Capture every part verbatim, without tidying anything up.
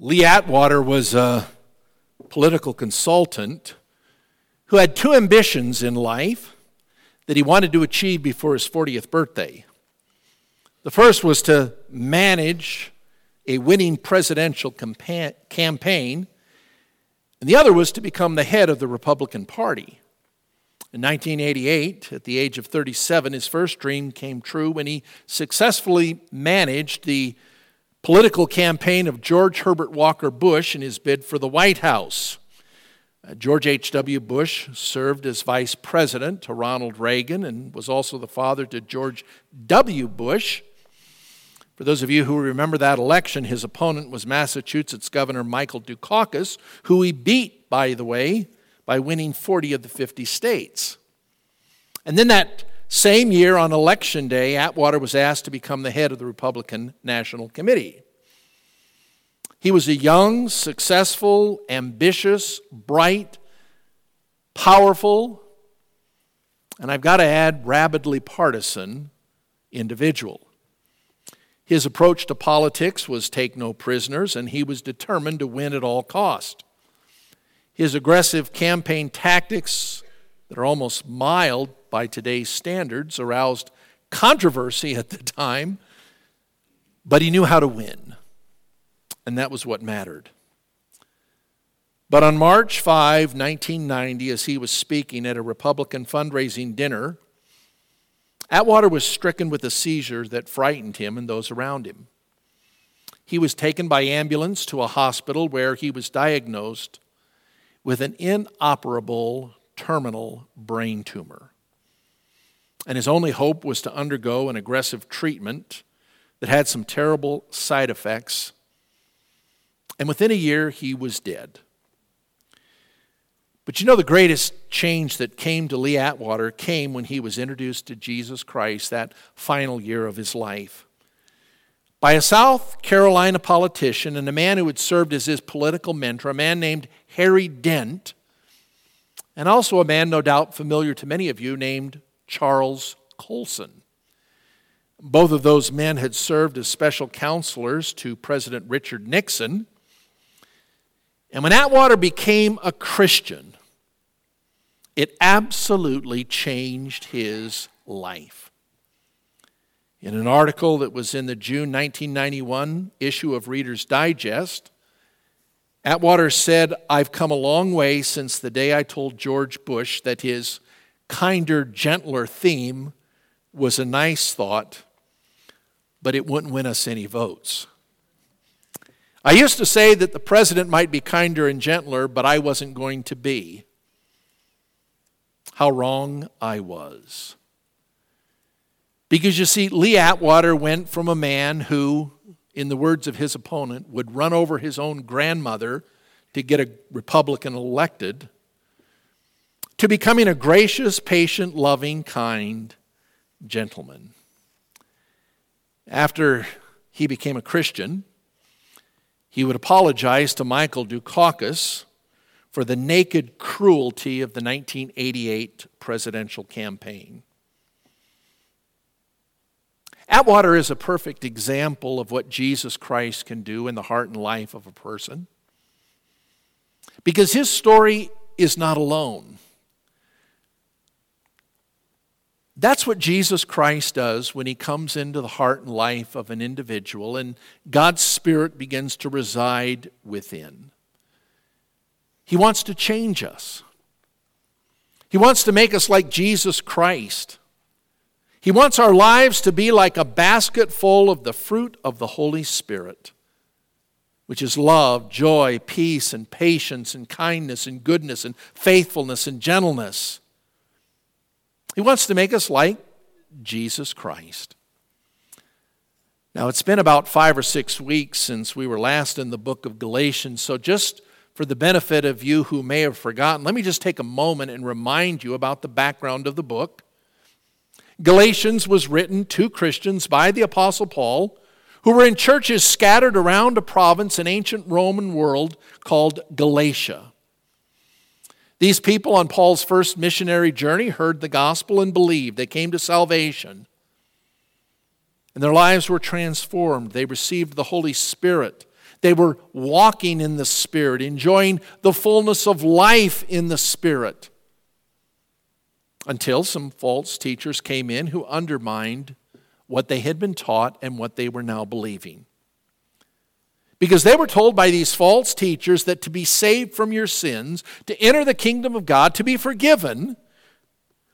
Lee Atwater was a political consultant who had two ambitions in life that he wanted to achieve before his fortieth birthday. The first was to manage a winning presidential campa- campaign, and the other was to become the head of the Republican Party. In nineteen eighty-eight, at the age of thirty-seven, his first dream came true when he successfully managed the political campaign of George Herbert Walker Bush in his bid for the White House. Uh, George H W Bush served as vice president to Ronald Reagan and was also the father to George W. Bush. For those of you who remember that election, his opponent was Massachusetts Governor Michael Dukakis, who he beat, by the way, by winning forty of the fifty states. And then that same year on election day, Atwater was asked to become the head of the Republican National Committee. He was a young, successful, ambitious, bright, powerful, and I've got to add, rabidly partisan individual. His approach to politics was take no prisoners, and he was determined to win at all costs. His aggressive campaign tactics that are almost mild by today's standards aroused controversy at the time, but he knew how to win, and that was what mattered. But on March fifth, nineteen ninety, as he was speaking at a Republican fundraising dinner, Atwater was stricken with a seizure that frightened him and those around him. He was taken by ambulance to a hospital where he was diagnosed with an inoperable terminal brain tumor. And his only hope was to undergo an aggressive treatment that had some terrible side effects. And within a year, he was dead. But you know, the greatest change that came to Lee Atwater came when he was introduced to Jesus Christ that final year of his life, by a South Carolina politician and a man who had served as his political mentor, a man named Harry Dent, and also a man no doubt familiar to many of you named Charles Coulson. Both of those men had served as special counselors to President Richard Nixon. And when Atwater became a Christian, it absolutely changed his life. In an article that was in the June nineteen ninety-one issue of Reader's Digest, Atwater said, "I've come a long way since the day I told George Bush that his kinder, gentler theme was a nice thought, but it wouldn't win us any votes. I used to say that the president might be kinder and gentler, but I wasn't going to be. How wrong I was." Because you see, Lee Atwater went from a man who, in the words of his opponent, would run over his own grandmother to get a Republican elected, to becoming a gracious, patient, loving, kind gentleman. After he became a Christian, he would apologize to Michael Dukakis for the naked cruelty of the nineteen eighty-eight presidential campaign. Atwater is a perfect example of what Jesus Christ can do in the heart and life of a person, because his story is not alone. That's what Jesus Christ does when he comes into the heart and life of an individual and God's Spirit begins to reside within. He wants to change us. He wants to make us like Jesus Christ. He wants our lives to be like a basket full of the fruit of the Holy Spirit, which is love, joy, peace, and patience, and kindness, and goodness, and faithfulness, and gentleness. He wants to make us like Jesus Christ. Now, it's been about five or six weeks since we were last in the book of Galatians, so just for the benefit of you who may have forgotten, let me just take a moment and remind you about the background of the book. Galatians was written to Christians by the Apostle Paul, who were in churches scattered around a province in ancient Roman world called Galatia. These people on Paul's first missionary journey heard the gospel and believed. They came to salvation, and their lives were transformed. They received the Holy Spirit. They were walking in the Spirit, enjoying the fullness of life in the Spirit, until some false teachers came in who undermined what they had been taught and what they were now believing. Because they were told by these false teachers that to be saved from your sins, to enter the kingdom of God, to be forgiven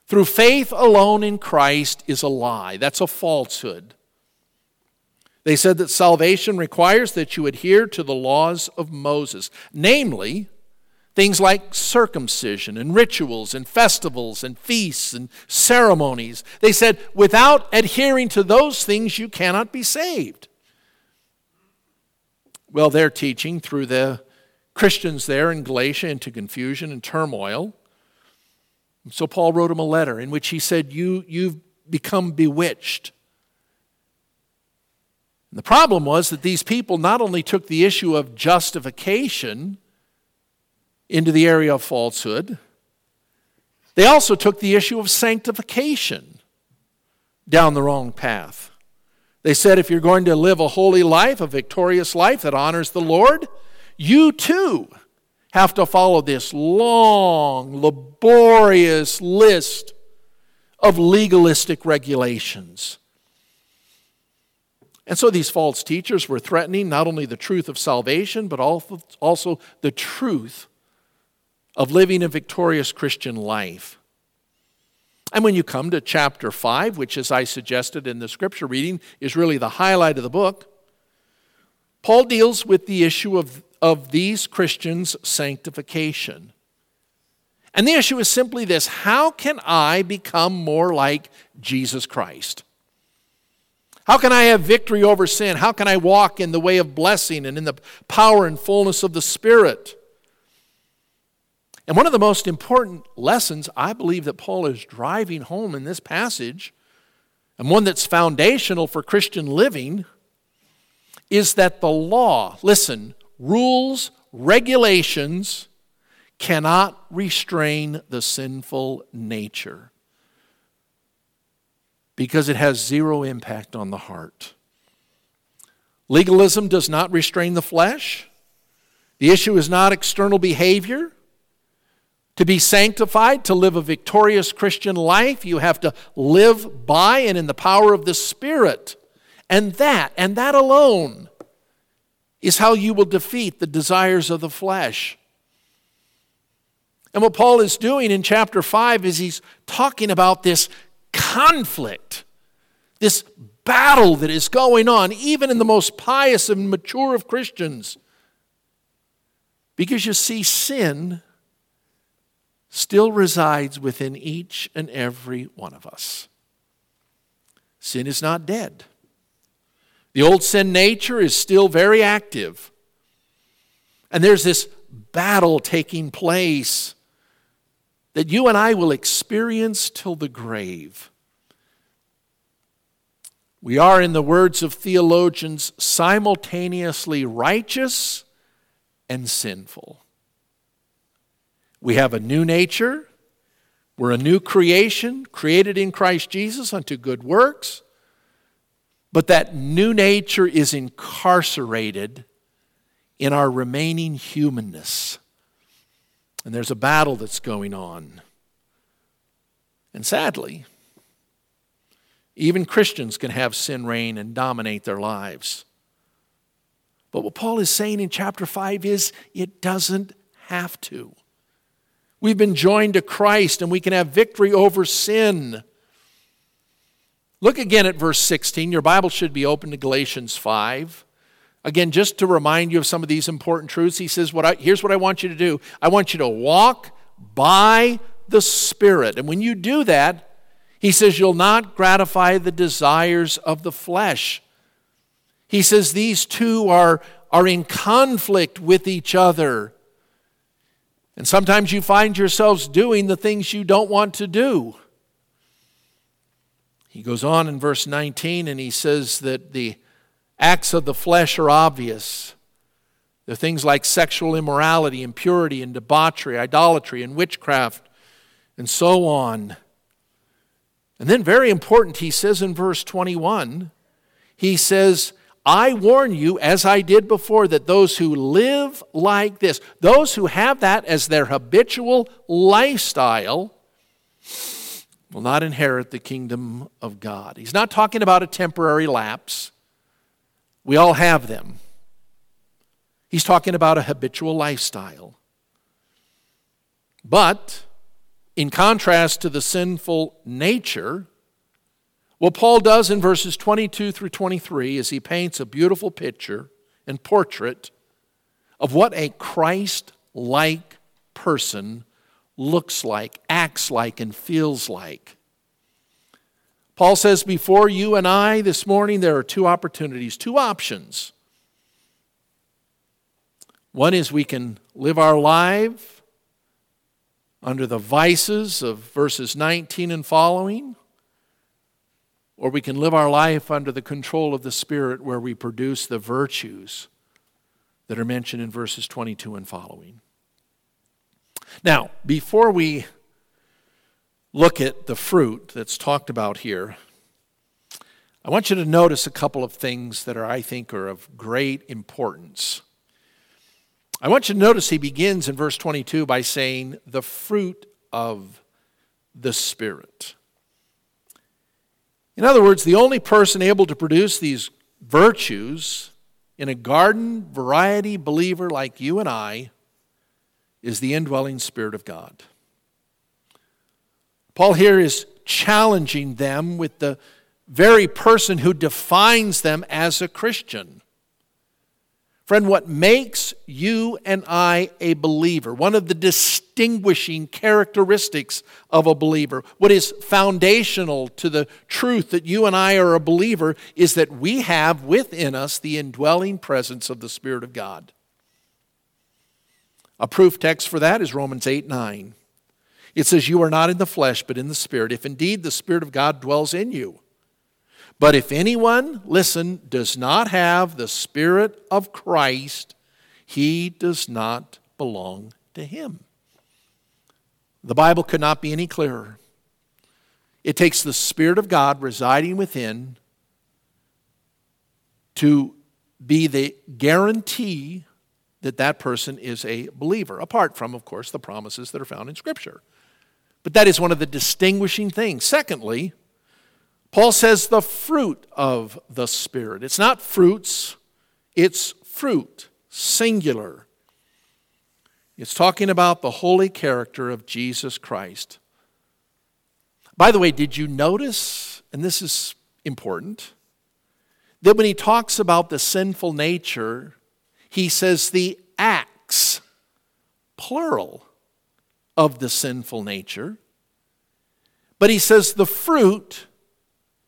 through faith alone in Christ is a lie. That's a falsehood. They said that salvation requires that you adhere to the laws of Moses, namely things like circumcision and rituals and festivals and feasts and ceremonies. They said without adhering to those things, you cannot be saved. Well, their teaching threw the Christians there in Galatia into confusion and turmoil. And so Paul wrote him a letter in which he said, you, you've become bewitched. And the problem was that these people not only took the issue of justification into the area of falsehood, they also took the issue of sanctification down the wrong path. They said if you're going to live a holy life, a victorious life that honors the Lord, you too have to follow this long, laborious list of legalistic regulations. And so these false teachers were threatening not only the truth of salvation, but also the truth of living a victorious Christian life. And when you come to chapter five, which as I suggested in the scripture reading is really the highlight of the book, Paul deals with the issue of, of these Christians' sanctification. And the issue is simply this: how can I become more like Jesus Christ? How can I have victory over sin? How can I walk in the way of blessing and in the power and fullness of the Spirit? And one of the most important lessons I believe that Paul is driving home in this passage, and one that's foundational for Christian living, is that the law, listen, rules, regulations cannot restrain the sinful nature because it has zero impact on the heart. Legalism does not restrain the flesh. The issue is not external behavior. To be sanctified, to live a victorious Christian life, you have to live by and in the power of the Spirit. And that, and that alone, is how you will defeat the desires of the flesh. And what Paul is doing in chapter five is he's talking about this conflict, this battle that is going on, even in the most pious and mature of Christians. Because you see, sin still resides within each and every one of us. Sin is not dead. The old sin nature is still very active. And there's this battle taking place that you and I will experience till the grave. We are, in the words of theologians, simultaneously righteous and sinful. We have a new nature. We're a new creation, created in Christ Jesus unto good works. But that new nature is incarcerated in our remaining humanness. And there's a battle that's going on. And sadly, even Christians can have sin reign and dominate their lives. But what Paul is saying in chapter five is it doesn't have to. We've been joined to Christ and we can have victory over sin. Look again at verse sixteen. Your Bible should be open to Galatians five. Again, just to remind you of some of these important truths, he says, "What I, here's what I want you to do. I want you to walk by the Spirit." And when you do that, he says, you'll not gratify the desires of the flesh. He says these two are, are in conflict with each other. And sometimes you find yourselves doing the things you don't want to do. He goes on in verse nineteen and he says that the acts of the flesh are obvious. They're things like sexual immorality, impurity, and debauchery, idolatry, and witchcraft, and so on. And then very important, he says in verse twenty-one, he says, I warn you, as I did before, that those who live like this, those who have that as their habitual lifestyle, will not inherit the kingdom of God. He's not talking about a temporary lapse. We all have them. He's talking about a habitual lifestyle. But in contrast to the sinful nature, what Paul does in verses twenty-two through twenty-three is he paints a beautiful picture and portrait of what a Christ-like person looks like, acts like, and feels like. Paul says, before you and I this morning, there are two opportunities, two options. One is we can live our life under the vices of verses nineteen and following, or we can live our life under the control of the Spirit where we produce the virtues that are mentioned in verses twenty-two and following. Now, before we look at the fruit that's talked about here, I want you to notice a couple of things that are, I think, are of great importance. I want you to notice he begins in verse twenty-two by saying, the fruit of the Spirit. In other words, the only person able to produce these virtues in a garden variety believer like you and I is the indwelling Spirit of God. Paul here is challenging them with the very person who defines them as a Christian. Friend, what makes you and I a believer, one of the distinguishing characteristics of a believer, what is foundational to the truth that you and I are a believer, is that we have within us the indwelling presence of the Spirit of God. A proof text for that is Romans eight nine. It says, you are not in the flesh, but in the Spirit, if indeed the Spirit of God dwells in you. But if anyone, listen, does not have the Spirit of Christ, he does not belong to him. The Bible could not be any clearer. It takes the Spirit of God residing within to be the guarantee that that person is a believer, apart from, of course, the promises that are found in Scripture. But that is one of the distinguishing things. Secondly, Paul says the fruit of the Spirit. It's not fruits, it's fruit, singular. It's talking about the holy character of Jesus Christ. By the way, did you notice, and this is important, that when he talks about the sinful nature, he says the acts, plural, of the sinful nature, but he says the fruit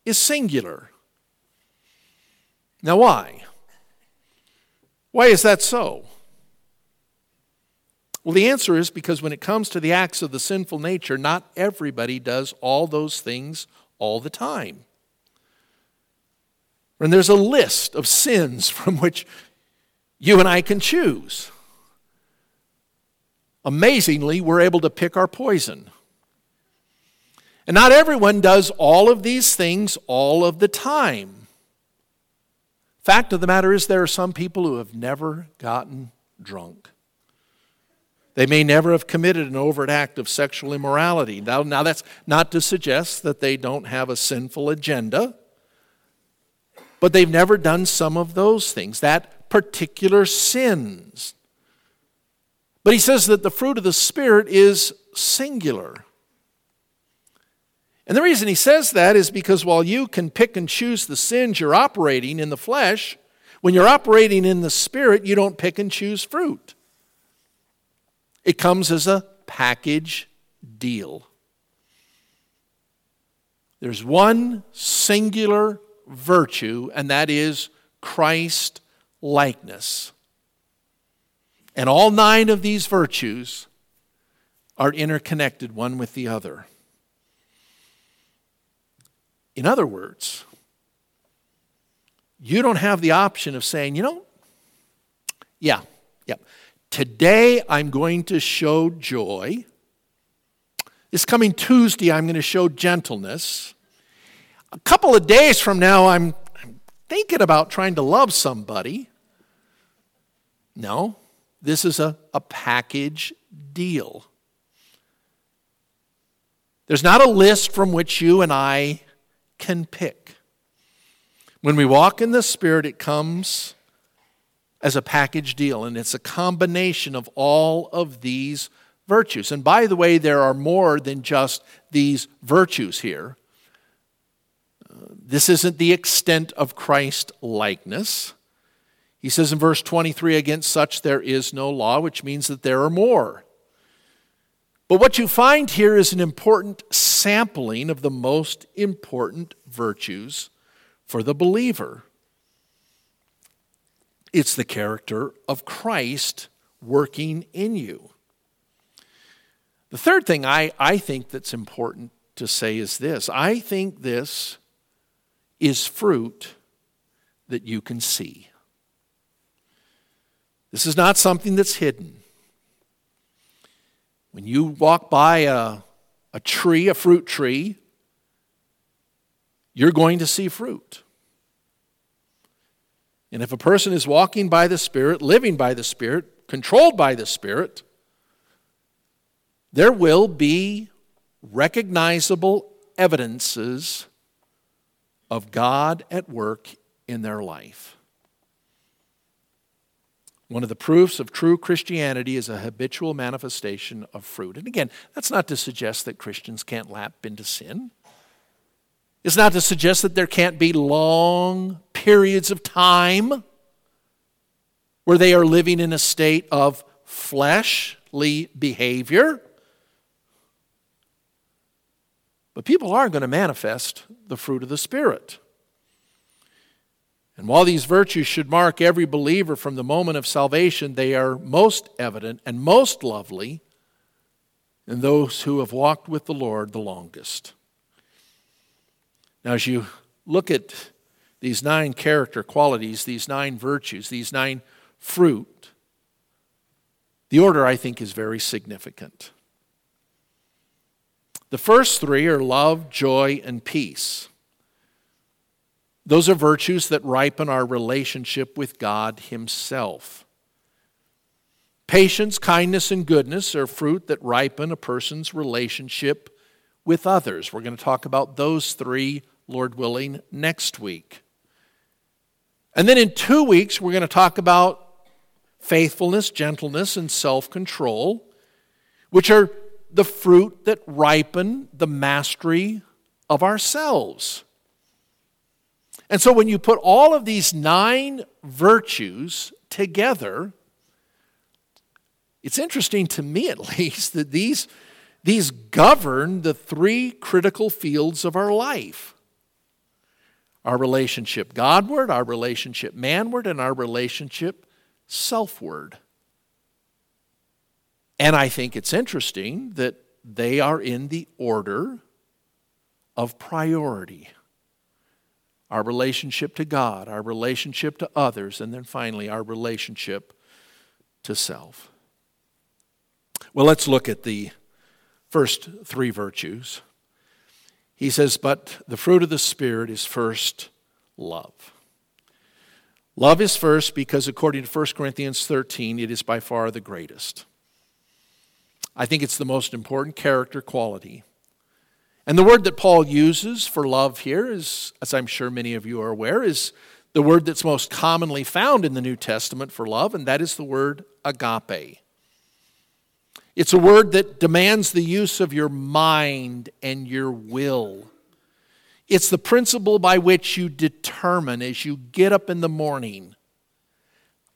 is singular. Now why? Why is that so? Well, the answer is because when it comes to the acts of the sinful nature, not everybody does all those things all the time. And there's a list of sins from which you and I can choose. Amazingly, we're able to pick our poison. And not everyone does all of these things all of the time. Fact of the matter is, there are some people who have never gotten drunk. They may never have committed an overt act of sexual immorality. Now, now that's not to suggest that they don't have a sinful agenda, but they've never done some of those things, that particular sins. But he says that the fruit of the Spirit is singular. And the reason he says that is because while you can pick and choose the sins you're operating in the flesh, when you're operating in the Spirit, you don't pick and choose fruit. It comes as a package deal. There's one singular virtue, and that is Christ-likeness. And all nine of these virtues are interconnected one with the other. In other words, you don't have the option of saying, you know, yeah, yeah, today I'm going to show joy. This coming Tuesday I'm going to show gentleness. A couple of days from now I'm, I'm thinking about trying to love somebody. No, this is a, a package deal. There's not a list from which you and I can pick. When we walk in the Spirit, it comes as a package deal, and it's a combination of all of these virtues. And by the way, there are more than just these virtues here. Uh, this isn't the extent of Christ likeness. He says in verse twenty-three, against such there is no law, which means that there are more. But what you find here is an important sampling of the most important virtues for the believer. It's the character of Christ working in you. The third thing I, I think that's important to say is this. I think this is fruit that you can see. This is not something that's hidden. When you walk by a, a tree, a fruit tree, you're going to see fruit. And if a person is walking by the Spirit, living by the Spirit, controlled by the Spirit, there will be recognizable evidences of God at work in their life. One of the proofs of true Christianity is a habitual manifestation of fruit. And again, that's not to suggest that Christians can't lap into sin. It's not to suggest that there can't be long periods of time where they are living in a state of fleshly behavior. But people are going to manifest the fruit of the Spirit. And while these virtues should mark every believer from the moment of salvation, they are most evident and most lovely in those who have walked with the Lord the longest. Now, as you look at these nine character qualities, these nine virtues, these nine fruit, the order, I think, is very significant. The first three are love, joy, and peace. Those are virtues that ripen our relationship with God Himself. Patience, kindness, and goodness are fruit that ripen a person's relationship with others. We're going to talk about those three, Lord willing, next week. And then in two weeks, we're going to talk about faithfulness, gentleness, and self-control, which are the fruit that ripen the mastery of ourselves. And so when you put all of these nine virtues together, it's interesting to me at least that these, these govern the three critical fields of our life. Our relationship Godward, our relationship manward, and our relationship selfward. And I think it's interesting that they are in the order of priority. Our relationship to God, our relationship to others, and then finally our relationship to self. Well, let's look at the first three virtues. He says, but the fruit of the Spirit is first love. Love is first because according to First Corinthians thirteen, it is by far the greatest. I think it's the most important character quality. And the word that Paul uses for love here is, as I'm sure many of you are aware, is the word that's most commonly found in the New Testament for love, and that is the word agape. It's a word that demands the use of your mind and your will. It's the principle by which you determine as you get up in the morning,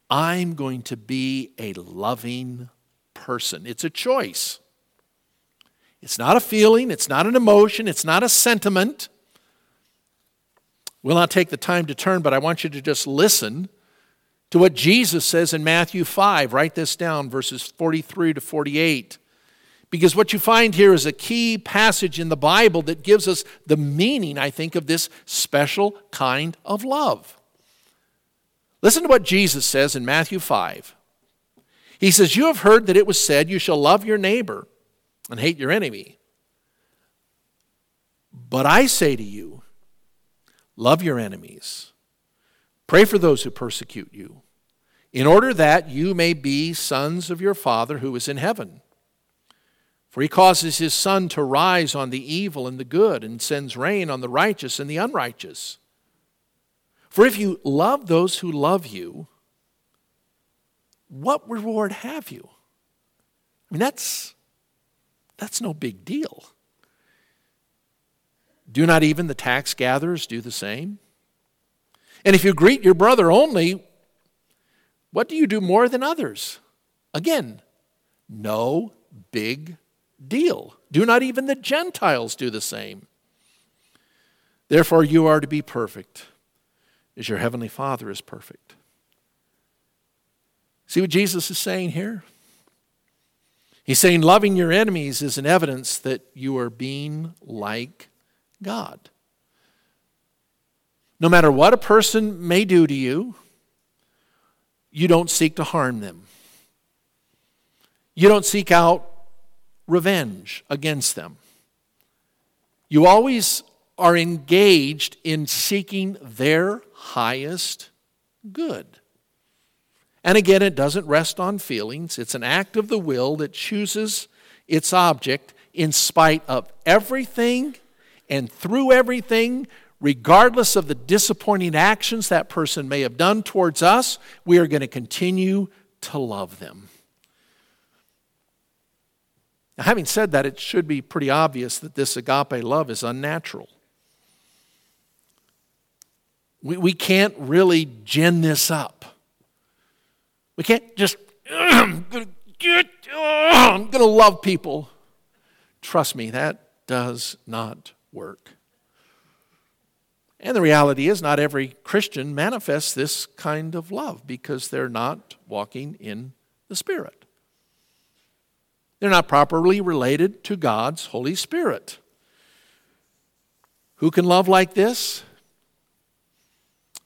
I'm going to be a loving person. person. It's a choice. It's not a feeling. It's not an emotion. It's not a sentiment. We'll not take the time to turn, but I want you to just listen to what Jesus says in Matthew five. Write this down, verses forty-three to forty-eight. Because what you find here is a key passage in the Bible that gives us the meaning, I think, of this special kind of love. Listen to what Jesus says in Matthew five. He says, you have heard that it was said, you shall love your neighbor and hate your enemy. But I say to you, love your enemies, Pray for those who persecute you, in order that you may be sons of your Father who is in heaven. For he causes his sun to rise on the evil and the good, and sends rain on the righteous and the unrighteous. For if you love those who love you, what reward have you? I mean, that's, that's no big deal. Do not even the tax gatherers do the same? And if you greet your brother only, what do you do more than others? Again, no big deal. Do not even the Gentiles do the same? Therefore, you are to be perfect, as your heavenly Father is perfect. See what Jesus is saying here? He's saying loving your enemies is an evidence that you are being like God. No matter what a person may do to you, you don't seek to harm them. You don't seek out revenge against them. You always are engaged in seeking their highest good. And again, it doesn't rest on feelings. It's an act of the will that chooses its object in spite of everything and through everything, regardless of the disappointing actions that person may have done towards us, we are going to continue to love them. Now, having said that, it should be pretty obvious that this agape love is unnatural. We, we can't really gin this up. We can't just, I'm going to love people. Trust me, that does not work. And the reality is not every Christian manifests this kind of love because they're not walking in the Spirit. They're not properly related to God's Holy Spirit. Who can love like this?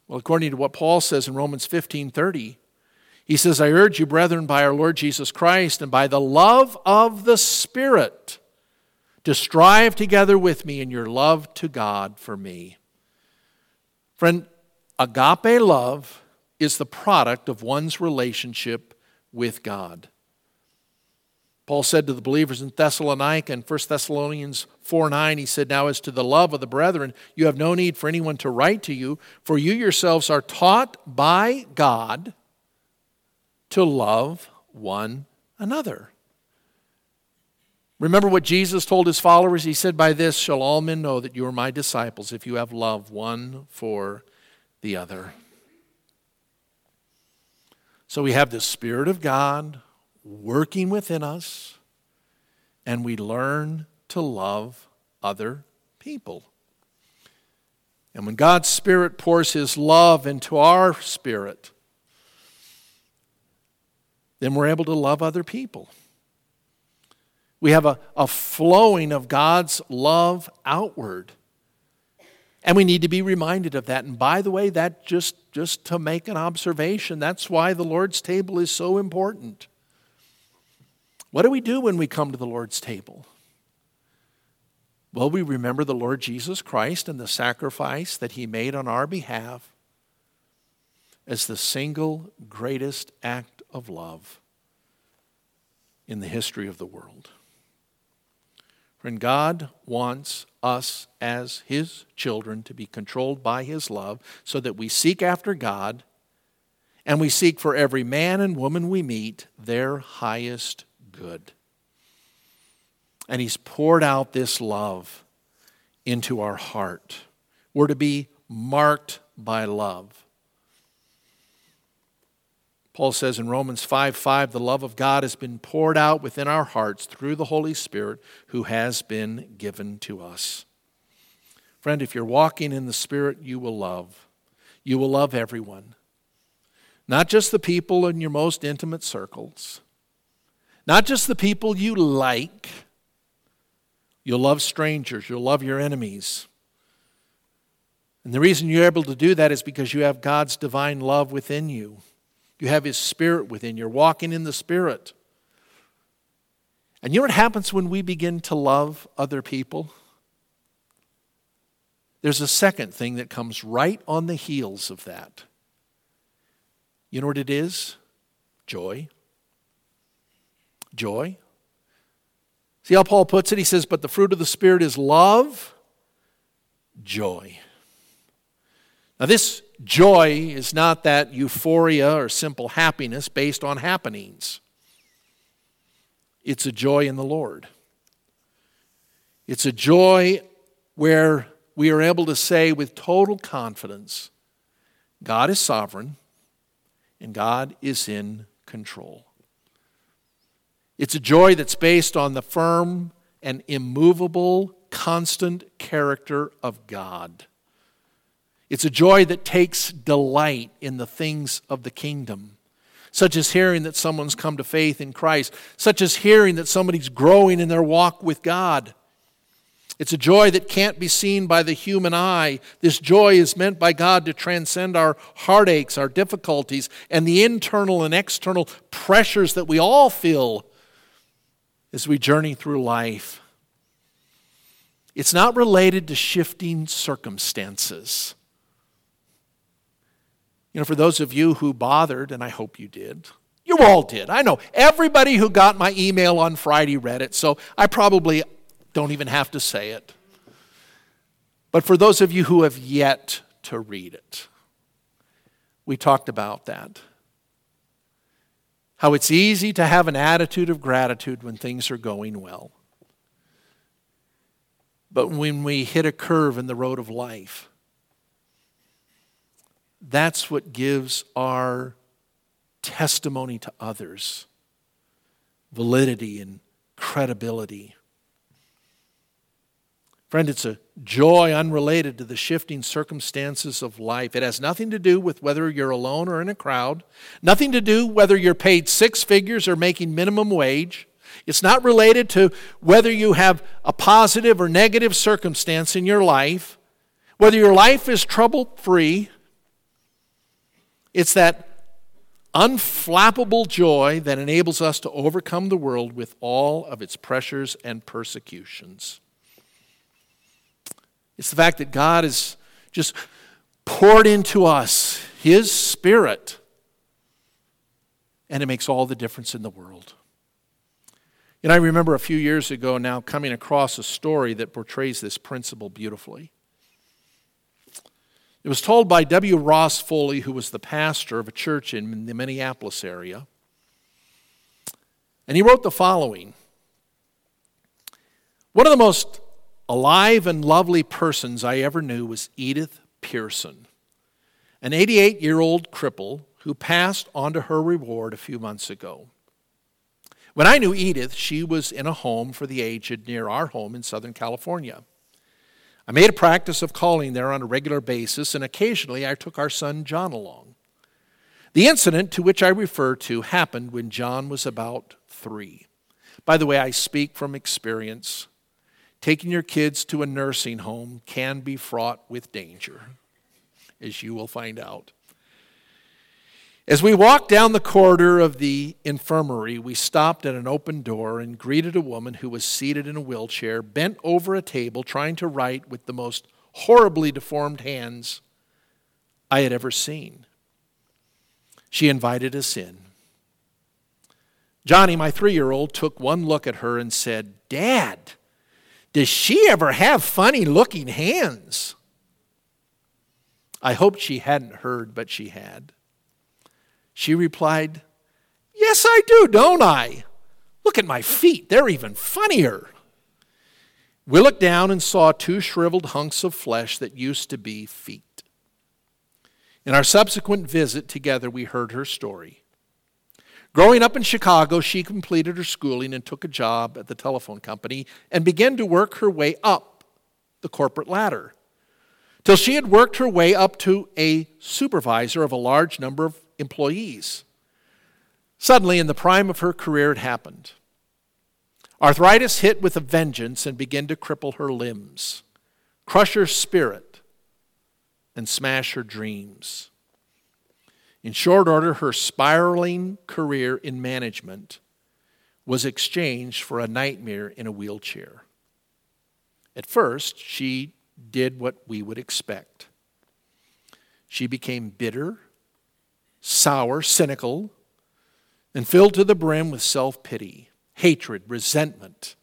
Well, according to what Paul says in Romans fifteen thirty, he says, I urge you, brethren, by our Lord Jesus Christ and by the love of the Spirit, to strive together with me in your love to God for me. Friend, agape love is the product of one's relationship with God. Paul said to the believers in Thessalonica in First Thessalonians four nine, he said, now as to the love of the brethren, you have no need for anyone to write to you, for you yourselves are taught by God to love one another. Remember what Jesus told his followers? He said, by this shall all men know that you are my disciples, if you have love one for the other. So we have the Spirit of God working within us, and we learn to love other people. And when God's Spirit pours his love into our spirit, then we're able to love other people. We have a, a flowing of God's love outward. And we need to be reminded of that. And by the way, that just, just to make an observation, that's why the Lord's table is so important. What do we do when we come to the Lord's table? Well, we remember the Lord Jesus Christ and the sacrifice that he made on our behalf as the single greatest act of love in the history of the world. Friend, God wants us as his children to be controlled by his love so that we seek after God and we seek for every man and woman we meet their highest good. And he's poured out this love into our heart. We're to be marked by love. Paul says in Romans five five, the love of God has been poured out within our hearts through the Holy Spirit who has been given to us. Friend, if you're walking in the Spirit, you will love. You will love everyone. Not just the people in your most intimate circles. Not just the people you like. You'll love strangers. You'll love your enemies. And the reason you're able to do that is because you have God's divine love within you. You have his Spirit within. You're walking in the Spirit. And you know what happens when we begin to love other people? There's a second thing that comes right on the heels of that. You know what it is? Joy. Joy. See how Paul puts it? He says, but the fruit of the Spirit is love, joy. Now this joy is not that euphoria or simple happiness based on happenings. It's a joy in the Lord. It's a joy where we are able to say with total confidence, God is sovereign and God is in control. It's a joy that's based on the firm and immovable, constant character of God. It's a joy that takes delight in the things of the kingdom, such as hearing that someone's come to faith in Christ, such as hearing that somebody's growing in their walk with God. It's a joy that can't be seen by the human eye. This joy is meant by God to transcend our heartaches, our difficulties, and the internal and external pressures that we all feel as we journey through life. It's not related to shifting circumstances. You know, for those of you who bothered, and I hope you did, you all did. I know everybody who got my email on Friday read it, so I probably don't even have to say it. But for those of you who have yet to read it, we talked about that. How it's easy to have an attitude of gratitude when things are going well. But when we hit a curve in the road of life, that's what gives our testimony to others validity and credibility. Friend, it's a joy unrelated to the shifting circumstances of life. It has nothing to do with whether you're alone or in a crowd, nothing to do whether you're paid six figures or making minimum wage. It's not related to whether you have a positive or negative circumstance in your life, whether your life is trouble-free. It's that unflappable joy that enables us to overcome the world with all of its pressures and persecutions. It's the fact that God has just poured into us His Spirit, and it makes all the difference in the world. And I remember a few years ago now coming across a story that portrays this principle beautifully. It was told by W. Ross Foley, who was the pastor of a church in the Minneapolis area. And he wrote the following. One of the most alive and lovely persons I ever knew was Edith Pearson, an eighty-eight-year-old cripple who passed on to her reward a few months ago. When I knew Edith, she was in a home for the aged near our home in Southern California. I made a practice of calling there on a regular basis, and occasionally I took our son John along. The incident to which I refer to happened when John was about three. By the way, I speak from experience. Taking your kids to a nursing home can be fraught with danger, as you will find out. As we walked down the corridor of the infirmary, we stopped at an open door and greeted a woman who was seated in a wheelchair, bent over a table, trying to write with the most horribly deformed hands I had ever seen. She invited us in. Johnny, my three-year-old, took one look at her and said, "Dad, does she ever have funny-looking hands?" I hoped she hadn't heard, but she had. She replied, "Yes, I do, don't I? Look at my feet. They're even funnier." We looked down and saw two shriveled hunks of flesh that used to be feet. In our subsequent visit together, we heard her story. Growing up in Chicago, she completed her schooling and took a job at the telephone company and began to work her way up the corporate ladder till she had worked her way up to a supervisor of a large number of employees. Suddenly, in the prime of her career, it happened. Arthritis hit with a vengeance and began to cripple her limbs, crush her spirit, and smash her dreams. In short order, her spiraling career in management was exchanged for a nightmare in a wheelchair. At first, she did what we would expect. She became bitter, sour, cynical, and filled to the brim with self-pity, hatred, resentment,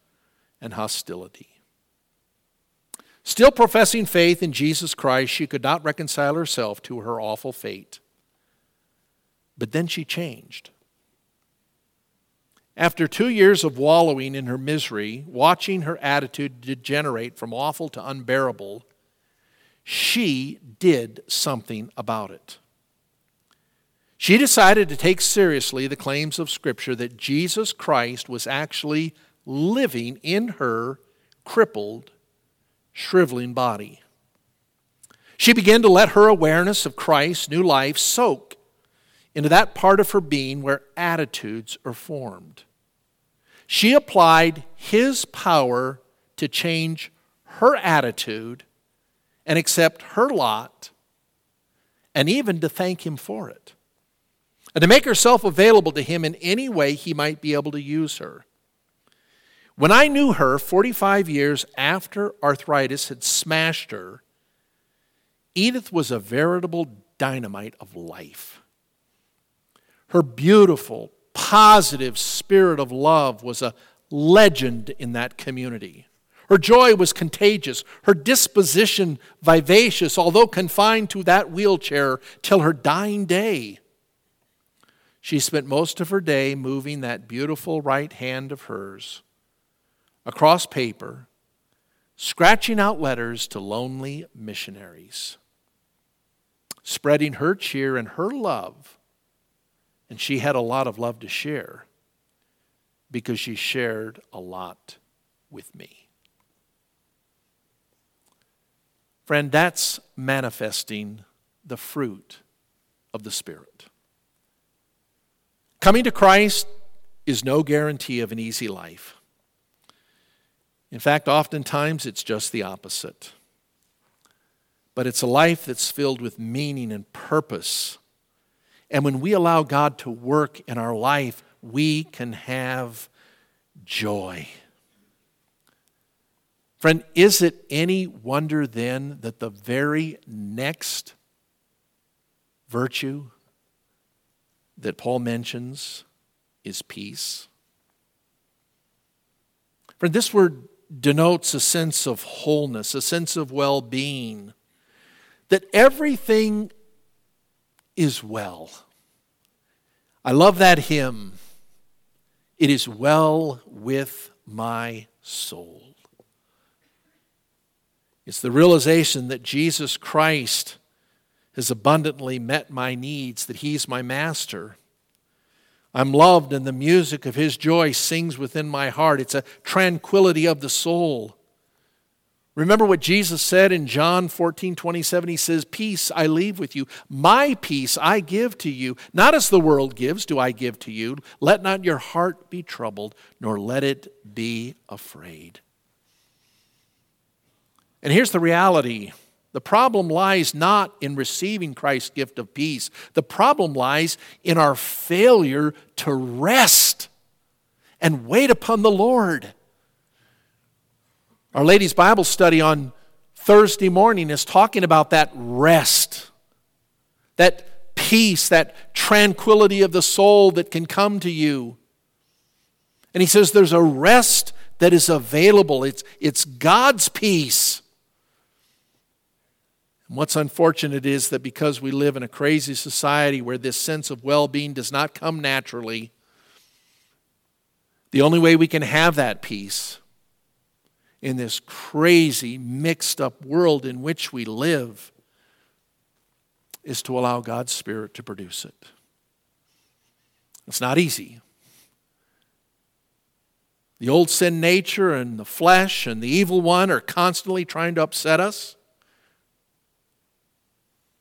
and hostility. Still professing faith in Jesus Christ, she could not reconcile herself to her awful fate. But then she changed. After two years of wallowing in her misery, watching her attitude degenerate from awful to unbearable, she did something about it. She decided to take seriously the claims of Scripture that Jesus Christ was actually living in her crippled, shriveling body. She began to let her awareness of Christ's new life soak into that part of her being where attitudes are formed. She applied His power to change her attitude and accept her lot, and even to thank Him for it, and to make herself available to Him in any way He might be able to use her. When I knew her forty-five years after arthritis had smashed her, Edith was a veritable dynamite of life. Her beautiful, positive spirit of love was a legend in that community. Her joy was contagious, her disposition vivacious, although confined to that wheelchair till her dying day. She spent most of her day moving that beautiful right hand of hers across paper, scratching out letters to lonely missionaries, spreading her cheer and her love. And she had a lot of love to share because she shared a lot with me. Friend, that's manifesting the fruit of the Spirit. Coming to Christ is no guarantee of an easy life. In fact, oftentimes it's just the opposite. But it's a life that's filled with meaning and purpose. And when we allow God to work in our life, we can have joy. Friend, is it any wonder then that the very next virtue that Paul mentions is peace? Friend, this word denotes a sense of wholeness, a sense of well-being, that everything is well. I love that hymn, "It is well with my soul." It's the realization that Jesus Christ has abundantly met my needs, that He's my master. I'm loved, and the music of His joy sings within my heart. It's a tranquility of the soul. Remember what Jesus said in John fourteen twenty-seven. He says, "Peace I leave with you. My peace I give to you. Not as the world gives do I give to you. Let not your heart be troubled, nor let it be afraid." And here's the reality. The problem lies not in receiving Christ's gift of peace. The problem lies in our failure to rest and wait upon the Lord. Our ladies' Bible study on Thursday morning is talking about that rest, that peace, that tranquility of the soul that can come to you. And he says there's a rest that is available. It's, it's God's peace. And what's unfortunate is that because we live in a crazy society where this sense of well-being does not come naturally, the only way we can have that peace in this crazy, mixed-up world in which we live is to allow God's Spirit to produce it. It's not easy. The old sin nature and the flesh and the evil one are constantly trying to upset us.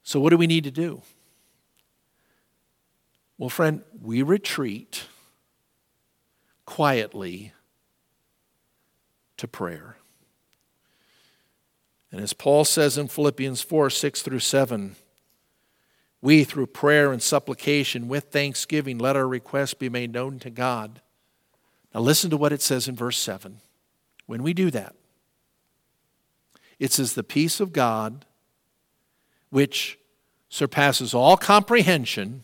So what do we need to do? Well, friend, we retreat quietly to prayer. And as Paul says in Philippians four, six through seven, we through prayer and supplication with thanksgiving let our requests be made known to God. Now listen to what it says in verse seven. When we do that, it says the peace of God, which surpasses all comprehension,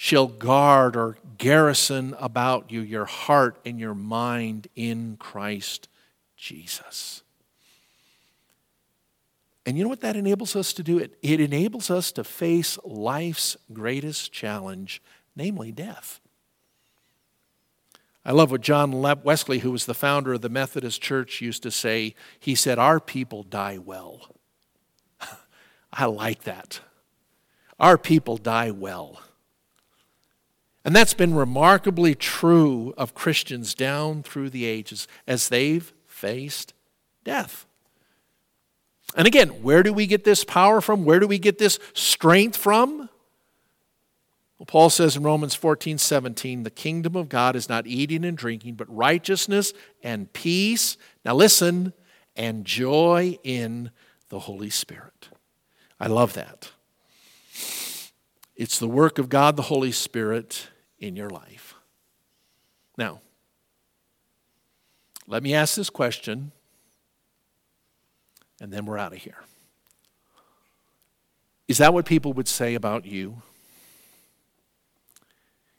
shall guard or garrison about you your heart and your mind in Christ Jesus. And you know what that enables us to do? It, it enables us to face life's greatest challenge, namely death. I love what John Wesley, who was the founder of the Methodist Church, used to say. He said, "Our people die well." I like that. Our people die well. And that's been remarkably true of Christians down through the ages as they've faced death. And again, where do we get this power from? Where do we get this strength from? Well, Paul says in Romans fourteen seventeen, the kingdom of God is not eating and drinking, but righteousness and peace. Now listen, and joy in the Holy Spirit. I love that. It's the work of God, the Holy Spirit, in your life. Now, let me ask this question, and then we're out of here. Is that what people would say about you?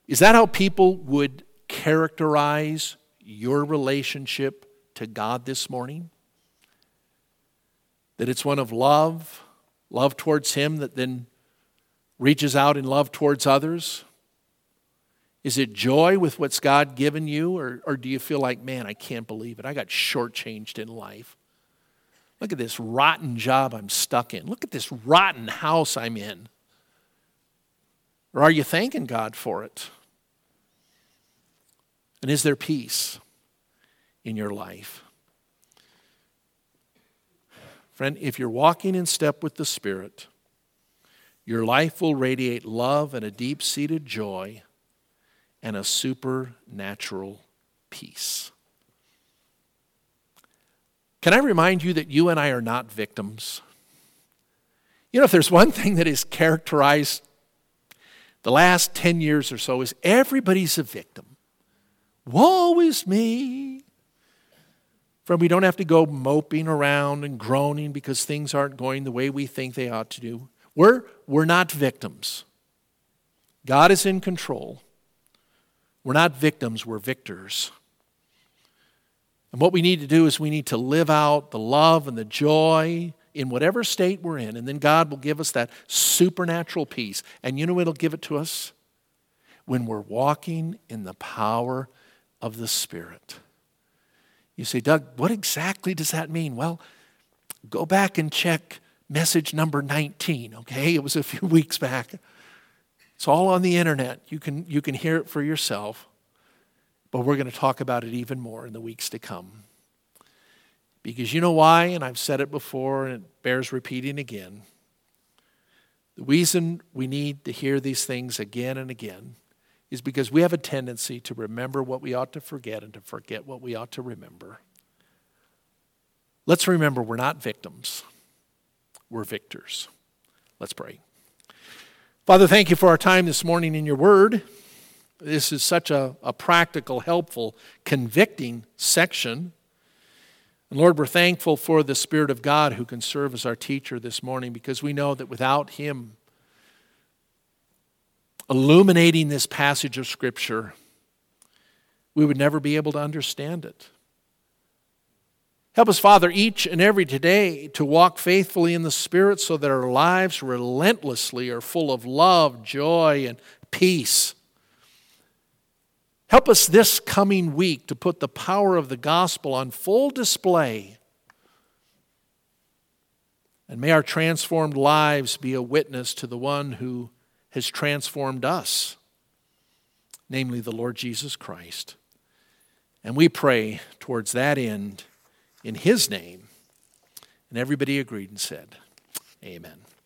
Is that how people would characterize your relationship to God this morning? That it's one of love, love towards Him that then reaches out in love towards others? Is it joy with what's God given you? Or, or do you feel like, man, I can't believe it. I got shortchanged in life. Look at this rotten job I'm stuck in. Look at this rotten house I'm in. Or are you thanking God for it? And is there peace in your life? Friend, if you're walking in step with the Spirit, your life will radiate love and a deep-seated joy and a supernatural peace. Can I remind you that you and I are not victims? You know, if there's one thing that has characterized the last ten years or so, is everybody's a victim. Woe is me. Friend, we don't have to go moping around and groaning because things aren't going the way we think they ought to do. We're, we're not victims. God is in control. We're not victims, we're victors. And what we need to do is we need to live out the love and the joy in whatever state we're in, and then God will give us that supernatural peace. And you know it'll give it to us? When we're walking in the power of the Spirit. You say, Doug, what exactly does that mean? Well, go back and check message number nineteen, okay? It was a few weeks back. It's all on the internet. You can, you can hear it for yourself. But we're going to talk about it even more in the weeks to come. Because you know why, and I've said it before, and it bears repeating again. The reason we need to hear these things again and again is because we have a tendency to remember what we ought to forget and to forget what we ought to remember. Let's remember we're not victims. We're victors. Let's pray. Father, thank you for our time this morning in your word. This is such a, a practical, helpful, convicting section. And Lord, we're thankful for the Spirit of God who can serve as our teacher this morning, because we know that without Him illuminating this passage of Scripture, we would never be able to understand it. Help us, Father, each and every day to walk faithfully in the Spirit so that our lives relentlessly are full of love, joy, and peace. Help us this coming week to put the power of the gospel on full display. And may our transformed lives be a witness to the one who has transformed us, namely the Lord Jesus Christ. And we pray towards that end in His name. And everybody agreed and said, Amen.